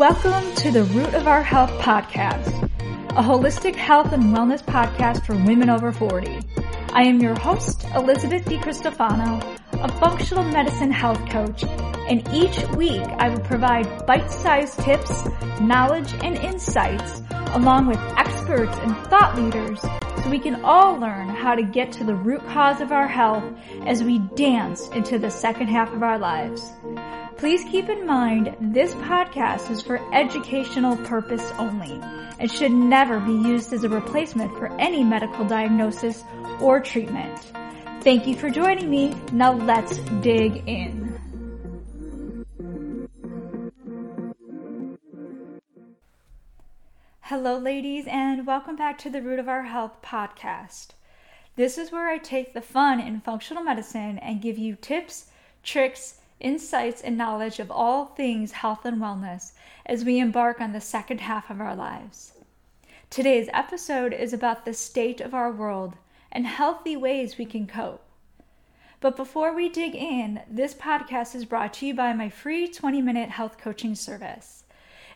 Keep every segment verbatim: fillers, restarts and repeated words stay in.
Welcome to the Root of Our Health podcast, a holistic health and wellness podcast for women over forty. I am your host, Elizabeth DiCristofano, a functional medicine health coach, and each week I will provide bite-sized tips, knowledge, and insights along with experts and thought leaders so we can all learn how to get to the root cause of our health as we dance into the second half of our lives. Please keep in mind, this podcast is for educational purpose only and should never be used as a replacement for any medical diagnosis or treatment. Thank you for joining me. Now let's dig in. Hello, ladies, and welcome back to the Root of Our Health podcast. This is where I take the fun in functional medicine and give you tips, tricks, insights, and knowledge of all things health and wellness as we embark on the second half of our lives. Today's episode is about the state of our world and healthy ways we can cope. But before we dig in, this podcast is brought to you by my free twenty-minute health coaching service.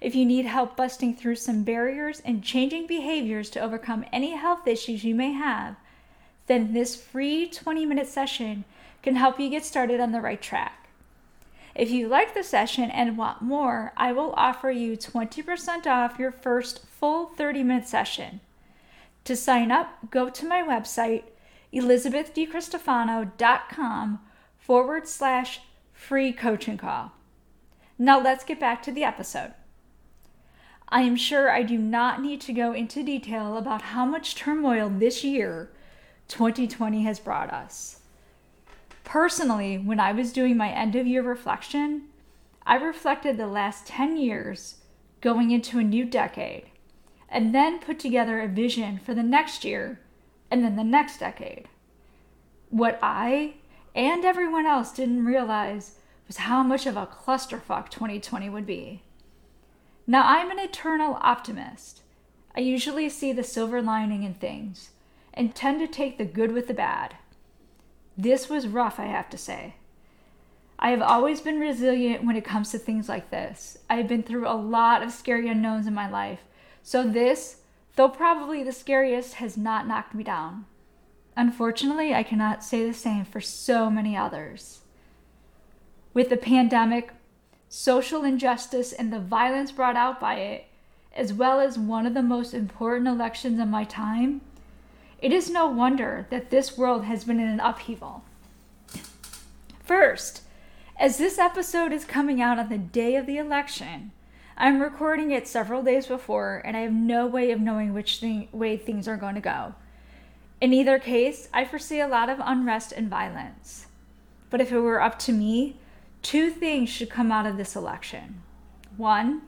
If you need help busting through some barriers and changing behaviors to overcome any health issues you may have, then this free twenty-minute session can help you get started on the right track. If you like the session and want more, I will offer you twenty percent off your first full thirty-minute session. To sign up, go to my website, elizabethdicristofano.com forward slash free coaching call. Now let's get back to the episode. I am sure I do not need to go into detail about how much turmoil this year, twenty twenty, has brought us. Personally, when I was doing my end-of-year reflection, I reflected the last ten years going into a new decade, and then put together a vision for the next year and then the next decade. What I and everyone else didn't realize was how much of a clusterfuck twenty twenty would be. Now, I'm an eternal optimist. I usually see the silver lining in things and tend to take the good with the bad. This was rough, I have to say. I have always been resilient when it comes to things like this. I've been through a lot of scary unknowns in my life. So this, though probably the scariest, has not knocked me down. Unfortunately, I cannot say the same for so many others. With the pandemic, social injustice, and the violence brought out by it, as well as one of the most important elections of my time, it is no wonder that this world has been in an upheaval. First, as this episode is coming out on the day of the election, I'm recording it several days before, and I have no way of knowing which thing, way things are going to go. In either case, I foresee a lot of unrest and violence. But if it were up to me, two things should come out of this election. One,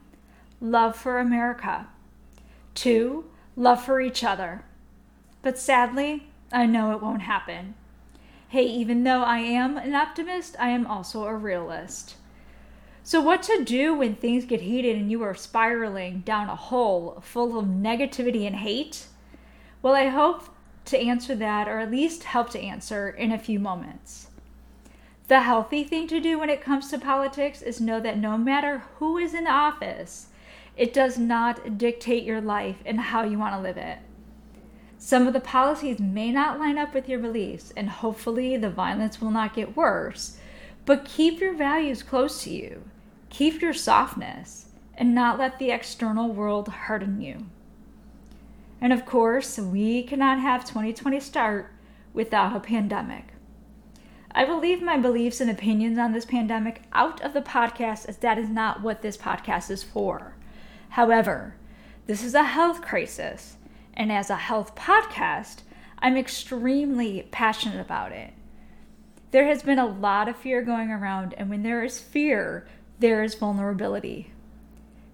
love for America. Two, love for each other. But sadly, I know it won't happen. Hey, even though I am an optimist, I am also a realist. So what to do when things get heated and you are spiraling down a hole full of negativity and hate? Well, I hope to answer that, or at least help to answer, in a few moments. The healthy thing to do when it comes to politics is know that no matter who is in office, it does not dictate your life and how you want to live it. Some of the policies may not line up with your beliefs, and hopefully the violence will not get worse, but keep your values close to you, keep your softness, and not let the external world harden you. And of course, we cannot have twenty twenty start without a pandemic. I will leave my beliefs and opinions on this pandemic out of the podcast, as that is not what this podcast is for. However, this is a health crisis, and as a health podcast, I'm extremely passionate about it. There has been a lot of fear going around, and when there is fear, there is vulnerability.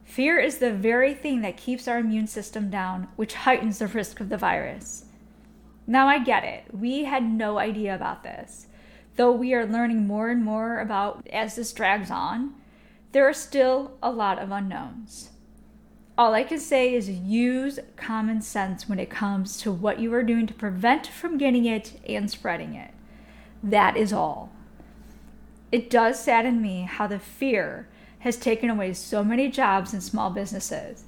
Fear is the very thing that keeps our immune system down, which heightens the risk of the virus. Now I get it. We had no idea about this. Though we are learning more and more about as this drags on, there are still a lot of unknowns. All I can say is use common sense when it comes to what you are doing to prevent from getting it and spreading it. That is all. It does sadden me how the fear has taken away so many jobs and small businesses.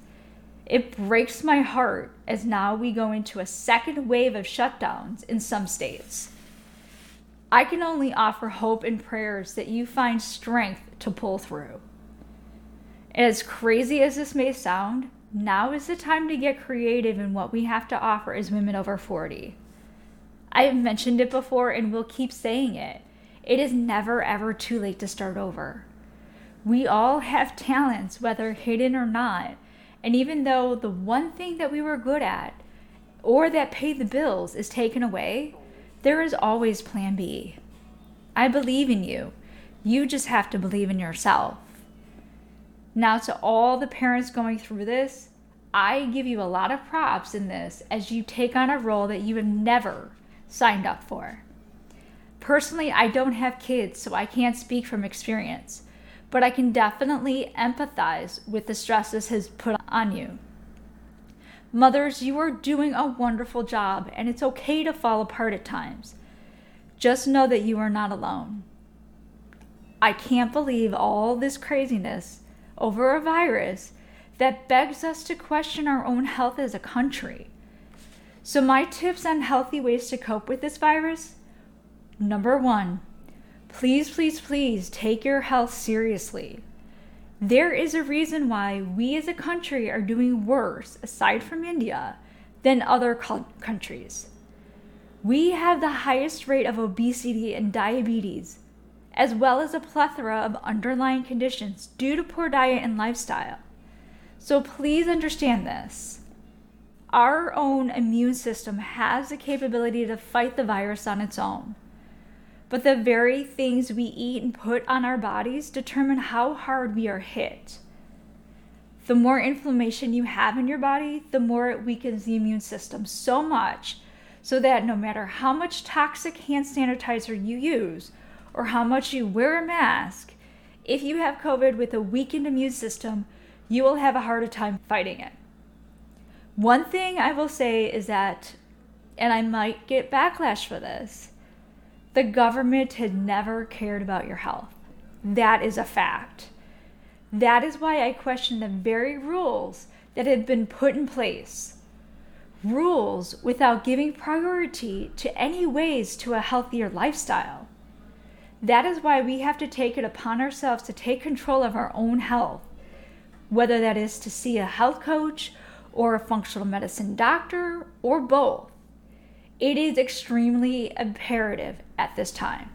It breaks my heart as now we go into a second wave of shutdowns in some states. I can only offer hope and prayers that you find strength to pull through. As crazy as this may sound, now is the time to get creative in what we have to offer as women over forty. I have mentioned it before and will keep saying it. It is never ever too late to start over. We all have talents, whether hidden or not. And even though the one thing that we were good at or that paid the bills is taken away, there is always plan B. I believe in you. You just have to believe in yourself. Now, to all the parents going through this, I give you a lot of props in this as you take on a role that you have never signed up for. Personally, I don't have kids, so I can't speak from experience. But I can definitely empathize with the stress this has put on you. Mothers, you are doing a wonderful job, and it's okay to fall apart at times. Just know that you are not alone. I can't believe all this craziness over a virus that begs us to question our own health as a country. So my tips on healthy ways to cope with this virus, number one, Please, please, please take your health seriously. There is a reason why we as a country are doing worse, aside from India, than other co- countries. We have the highest rate of obesity and diabetes, as well as a plethora of underlying conditions due to poor diet and lifestyle. So please understand this. Our own immune system has the capability to fight the virus on its own. But the very things we eat and put on our bodies determine how hard we are hit. The more inflammation you have in your body, the more it weakens the immune system so much so that no matter how much toxic hand sanitizer you use or how much you wear a mask, if you have COVID with a weakened immune system, you will have a harder time fighting it. One thing I will say is that, and I might get backlash for this, the government had never cared about your health. That is a fact. That is why I question the very rules that have been put in place. Rules without giving priority to any ways to a healthier lifestyle. That is why we have to take it upon ourselves to take control of our own health, whether that is to see a health coach or a functional medicine doctor or both. It is extremely imperative at this time.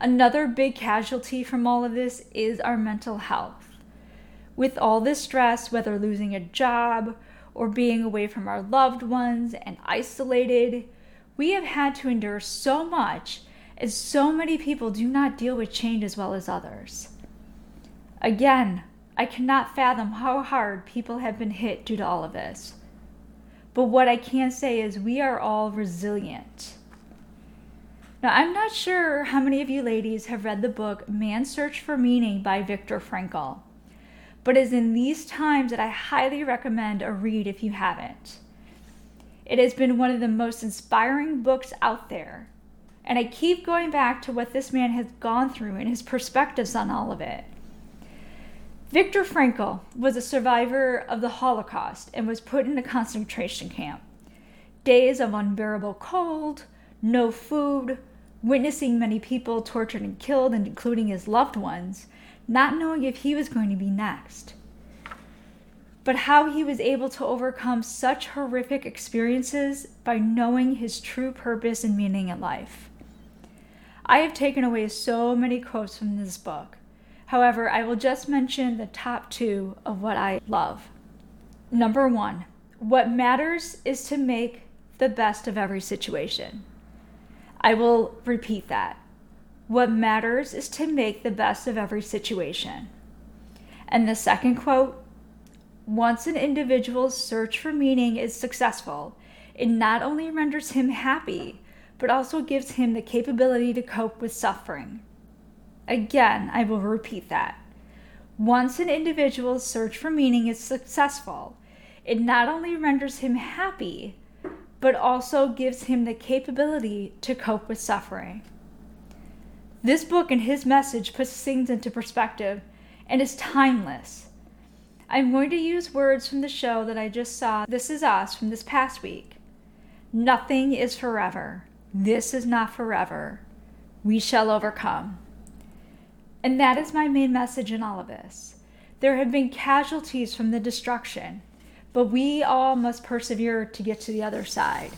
Another big casualty from all of this is our mental health. With all this stress, whether losing a job or being away from our loved ones and isolated, we have had to endure so much, as so many people do not deal with change as well as others. Again, I cannot fathom how hard people have been hit due to all of this. But what I can say is we are all resilient. Now, I'm not sure how many of you ladies have read the book Man's Search for Meaning by Viktor Frankl, but it is in these times that I highly recommend a read if you haven't. It has been one of the most inspiring books out there, and I keep going back to what this man has gone through and his perspectives on all of it. Viktor Frankl was a survivor of the Holocaust and was put in a concentration camp. Days of unbearable cold, no food, witnessing many people tortured and killed, including his loved ones, not knowing if he was going to be next. But how he was able to overcome such horrific experiences by knowing his true purpose and meaning in life. I have taken away so many quotes from this book. However, I will just mention the top two of what I love. Number one, what matters is to make the best of every situation. I will repeat that. What matters is to make the best of every situation. And the second quote, once an individual's search for meaning is successful, it not only renders him happy, but also gives him the capability to cope with suffering. Again, I will repeat that. Once an individual's search for meaning is successful, it not only renders him happy, but also gives him the capability to cope with suffering. This book and his message puts things into perspective and is timeless. I'm going to use words from the show that I just saw, This Is Us, from this past week. Nothing is forever. This is not forever. We shall overcome. And that is my main message in all of this. There have been casualties from the destruction, but we all must persevere to get to the other side.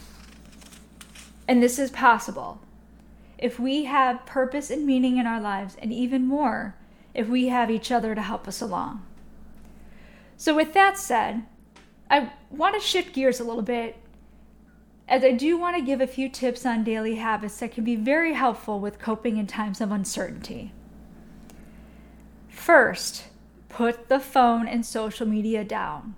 And this is possible. If we have purpose and meaning in our lives, and even more, if we have each other to help us along. So with that said, I want to shift gears a little bit, as I do want to give a few tips on daily habits that can be very helpful with coping in times of uncertainty. First, put the phone and social media down.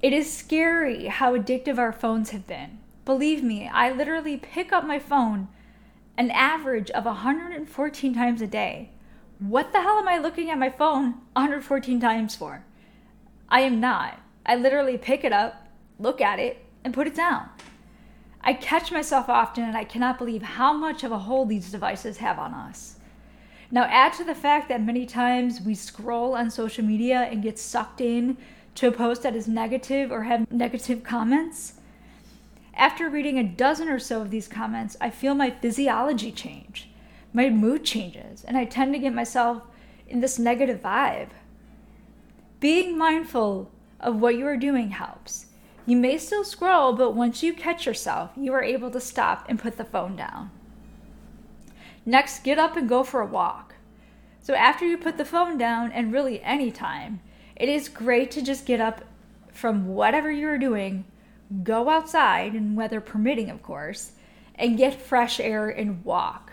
It is scary how addictive our phones have been. Believe me, I literally pick up my phone an average of one hundred fourteen times a day. What the hell am I looking at my phone one hundred fourteen times for? I am not. I literally pick it up, look at it, and put it down. I catch myself often, and I cannot believe how much of a hold these devices have on us. Now add to the fact that many times we scroll on social media and get sucked in to a post that is negative or have negative comments. After reading a dozen or so of these comments, I feel my physiology change, my mood changes, and I tend to get myself in this negative vibe. Being mindful of what you are doing helps. You may still scroll, but once you catch yourself, you are able to stop and put the phone down. Next, get up and go for a walk. So after you put the phone down, and really any time, it is great to just get up from whatever you're doing, go outside, and weather permitting, of course, and get fresh air and walk.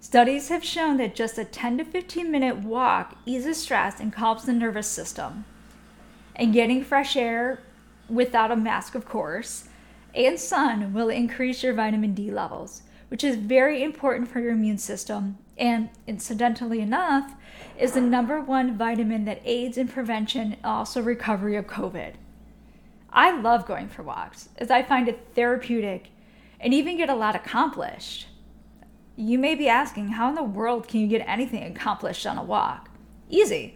Studies have shown that just a ten to fifteen minute walk eases stress and calms the nervous system. And getting fresh air, without a mask, of course, and sun will increase your vitamin D levels, which is very important for your immune system, and incidentally enough, is the number one vitamin that aids in prevention and also recovery of COVID. I love going for walks, as I find it therapeutic and even get a lot accomplished. You may be asking, how in the world can you get anything accomplished on a walk? Easy.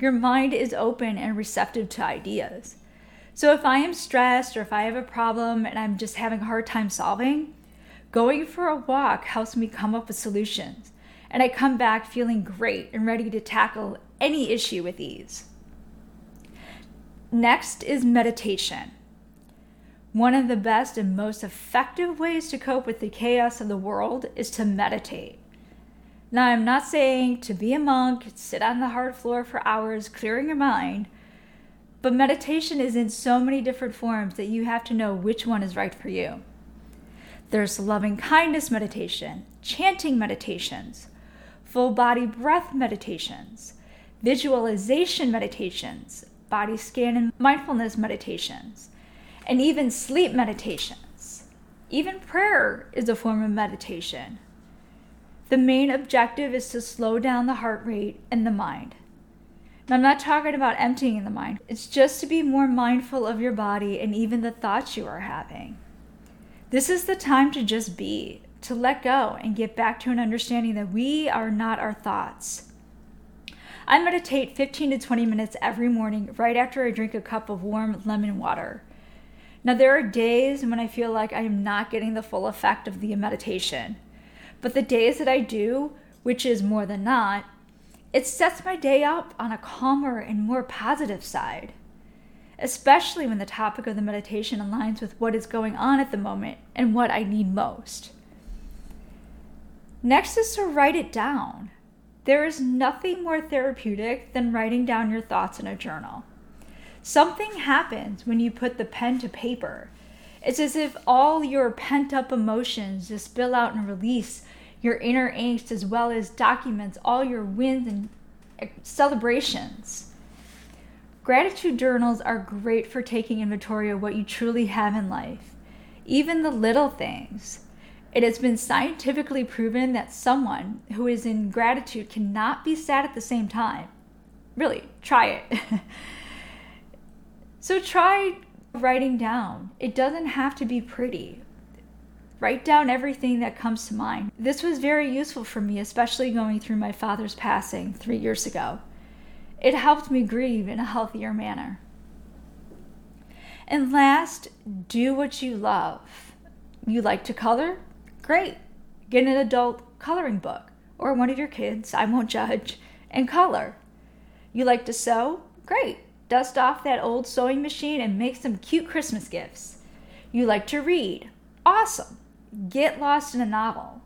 Your mind is open and receptive to ideas. So if I am stressed or if I have a problem and I'm just having a hard time solving, going for a walk helps me come up with solutions. And I come back feeling great and ready to tackle any issue with ease. Next is meditation. One of the best and most effective ways to cope with the chaos of the world is to meditate. Now, I'm not saying to be a monk, sit on the hard floor for hours, clearing your mind, but meditation is in so many different forms that you have to know which one is right for you. There's loving kindness meditation, chanting meditations, full body breath meditations, visualization meditations, body scan and mindfulness meditations, and even sleep meditations. Even prayer is a form of meditation. The main objective is to slow down the heart rate and the mind. Now, I'm not talking about emptying the mind. It's just to be more mindful of your body and even the thoughts you are having. This is the time to just be, to let go and get back to an understanding that we are not our thoughts. I meditate fifteen to twenty minutes every morning right after I drink a cup of warm lemon water. Now, there are days when I feel like I am not getting the full effect of the meditation. But the days that I do, which is more than not, it sets my day up on a calmer and more positive side, especially when the topic of the meditation aligns with what is going on at the moment and what I need most. Next is to write it down. There is nothing more therapeutic than writing down your thoughts in a journal. Something happens when you put the pen to paper. It's as if all your pent-up emotions just spill out and release your inner angst, as well as documents all your wins and celebrations. Gratitude journals are great for taking inventory of what you truly have in life, even the little things. It has been scientifically proven that someone who is in gratitude cannot be sad at the same time. Really, try it. So try writing down. It doesn't have to be pretty. Write down everything that comes to mind. This was very useful for me, especially going through my father's passing three years ago. It helped me grieve in a healthier manner. And last, do what you love. You like to color? Great. Get an adult coloring book or one of your kids, I won't judge, and color. You like to sew? Great. Dust off that old sewing machine and make some cute Christmas gifts. You like to read? Awesome. Get lost in a novel.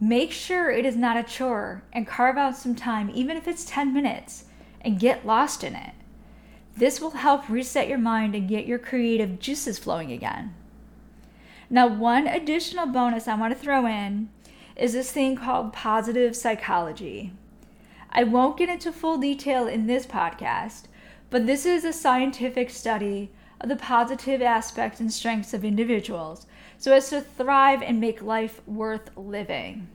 Make sure it is not a chore and carve out some time, even if it's ten minutes, and get lost in it. This will help reset your mind and get your creative juices flowing again. Now, one additional bonus I want to throw in is this thing called positive psychology. I won't get into full detail in this podcast, but this is a scientific study of the positive aspects and strengths of individuals so as to thrive and make life worth living.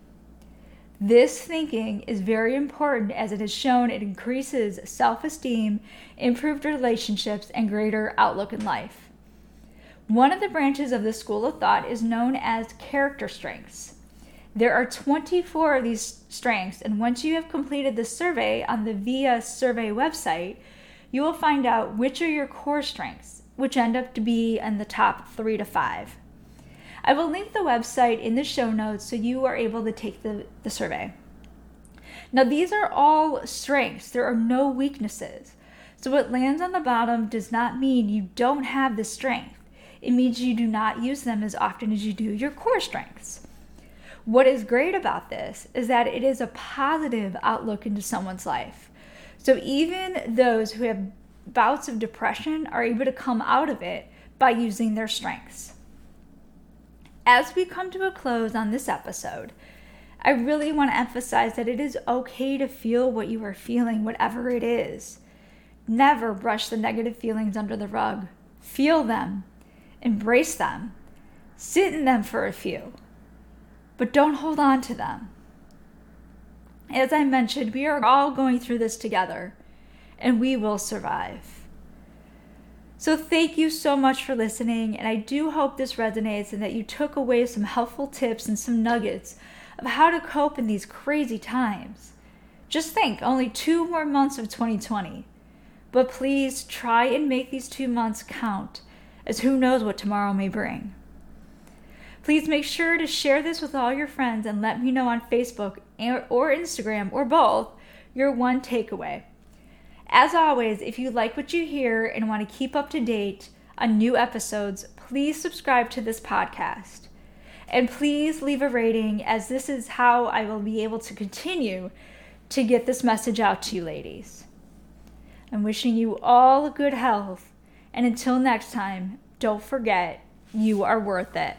This thinking is very important as it is shown it increases self-esteem, improved relationships, and greater outlook in life. One of the branches of this school of thought is known as character strengths. There are twenty-four of these strengths, and once you have completed the survey on the V I A survey website, you will find out which are your core strengths, which end up to be in the top three to five. I will link the website in the show notes so you are able to take the, the survey. Now, these are all strengths. There are no weaknesses. So what lands on the bottom does not mean you don't have the strength. It means you do not use them as often as you do your core strengths. What is great about this is that it is a positive outlook into someone's life. So even those who have bouts of depression are able to come out of it by using their strengths. As we come to a close on this episode, I really want to emphasize that it is okay to feel what you are feeling, whatever it is. Never brush the negative feelings under the rug. Feel them. Embrace them. Sit in them for a few. But don't hold on to them. As I mentioned, we are all going through this together, and we will survive. So thank you so much for listening, and I do hope this resonates and that you took away some helpful tips and some nuggets of how to cope in these crazy times. Just think, only two more months of twenty twenty. But please try and make these two months count, as who knows what tomorrow may bring. Please make sure to share this with all your friends and let me know on Facebook or Instagram or both your one takeaway. As always, if you like what you hear and want to keep up to date on new episodes, please subscribe to this podcast. And please leave a rating, as this is how I will be able to continue to get this message out to you ladies. I'm wishing you all good health, and until next time, don't forget, you are worth it.